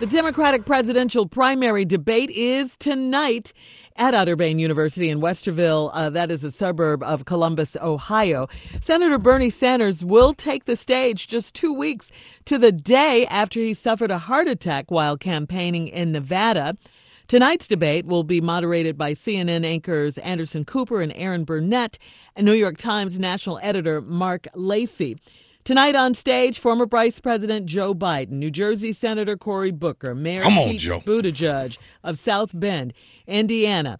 The Democratic presidential primary debate is tonight at Otterbein University in Westerville. That is a suburb of Columbus, Ohio. Senator Bernie Sanders will take the stage just 2 weeks to the day after he suffered a heart attack while campaigning in Nevada. Tonight's debate will be moderated by CNN anchors Anderson Cooper and Aaron Burnett and New York Times national editor Mark Lacey. Tonight on stage, former Vice President Joe Biden, New Jersey Senator Cory Booker, Mayor Pete Buttigieg of South Bend, Indiana,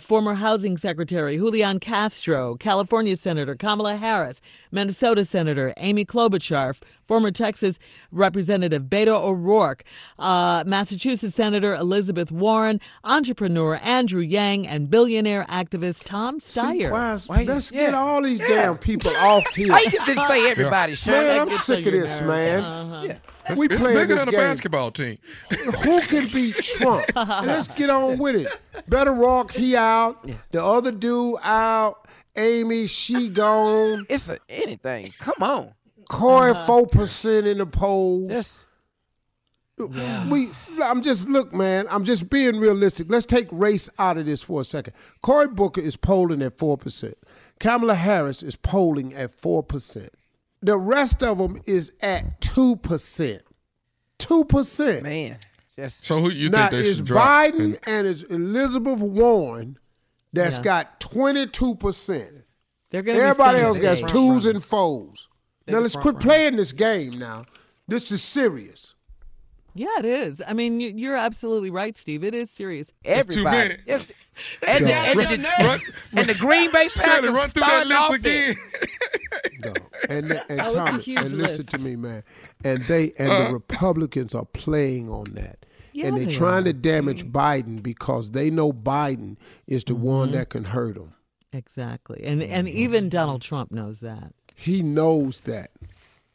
former Housing Secretary Julian Castro, California Senator Kamala Harris, Minnesota Senator Amy Klobuchar, former Texas Representative Beto O'Rourke, Massachusetts Senator Elizabeth Warren, entrepreneur Andrew Yang, and billionaire activist Tom Steyer. Let's get all these damn people off here. I just didn't say everybody. Man, I'm sick of this, man. It's bigger than a basketball team. Who can beat Trump? And let's get on with it. Better Rock, he out. Yeah. The other dude out. Amy, she gone. It's anything. Come on. Cory 4% in the polls. Yes. Yeah. I'm just being realistic. Let's take race out of this for a second. Cory Booker is polling at 4%. Kamala Harris is polling at 4%. The rest of them is at 2%. 2%. Man. Yes. So who you think they should drop? Now, it's Biden and it's Elizabeth Warren that's got 22%. Everybody else got twos and fours. Now, let's quit playing this game now. This is serious. Yeah, it is. I mean, you're absolutely right, Steve. It is serious. Everybody. It's too many. And the Green Bay Packers run through that list again. No. And Tommy, and listen to me, man. And the Republicans are playing on that. Yeah, and they're trying to damage Biden because they know Biden is the one that can hurt him. Exactly. And even Donald Trump knows that. He knows that.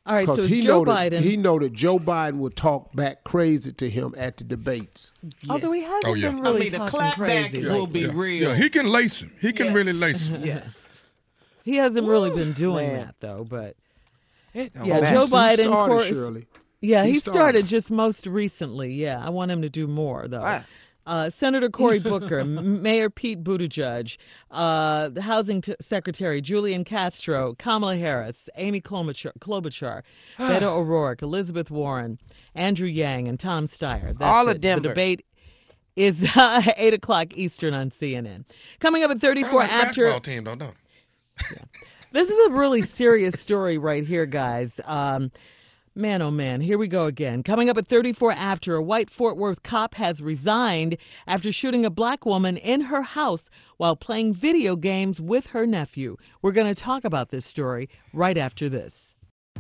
All right, so he know that Joe Biden will talk back crazy to him at the debates. Yes. Although he hasn't been really talking crazy. The clapback will be real. Yeah, he can lace him. He can really lace him. Yes. He hasn't really been doing that, though. But Joe Biden. He started just most recently. Yeah, I want him to do more, though. Wow. Senator Cory Booker, Mayor Pete Buttigieg, the Housing Secretary Julian Castro, Kamala Harris, Amy Klobuchar, Beto O'Rourke, Elizabeth Warren, Andrew Yang, and Tom Steyer. That's all of Denver. The debate is 8 o'clock Eastern on CNN. Coming up at 34 like after... team, don't. Yeah. This is a really serious story right here, guys. Man, oh man, here we go again. Coming up at 34 after, a white Fort Worth cop has resigned after shooting a black woman in her house while playing video games with her nephew. We're going to talk about this story right after this.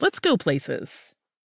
let's go places.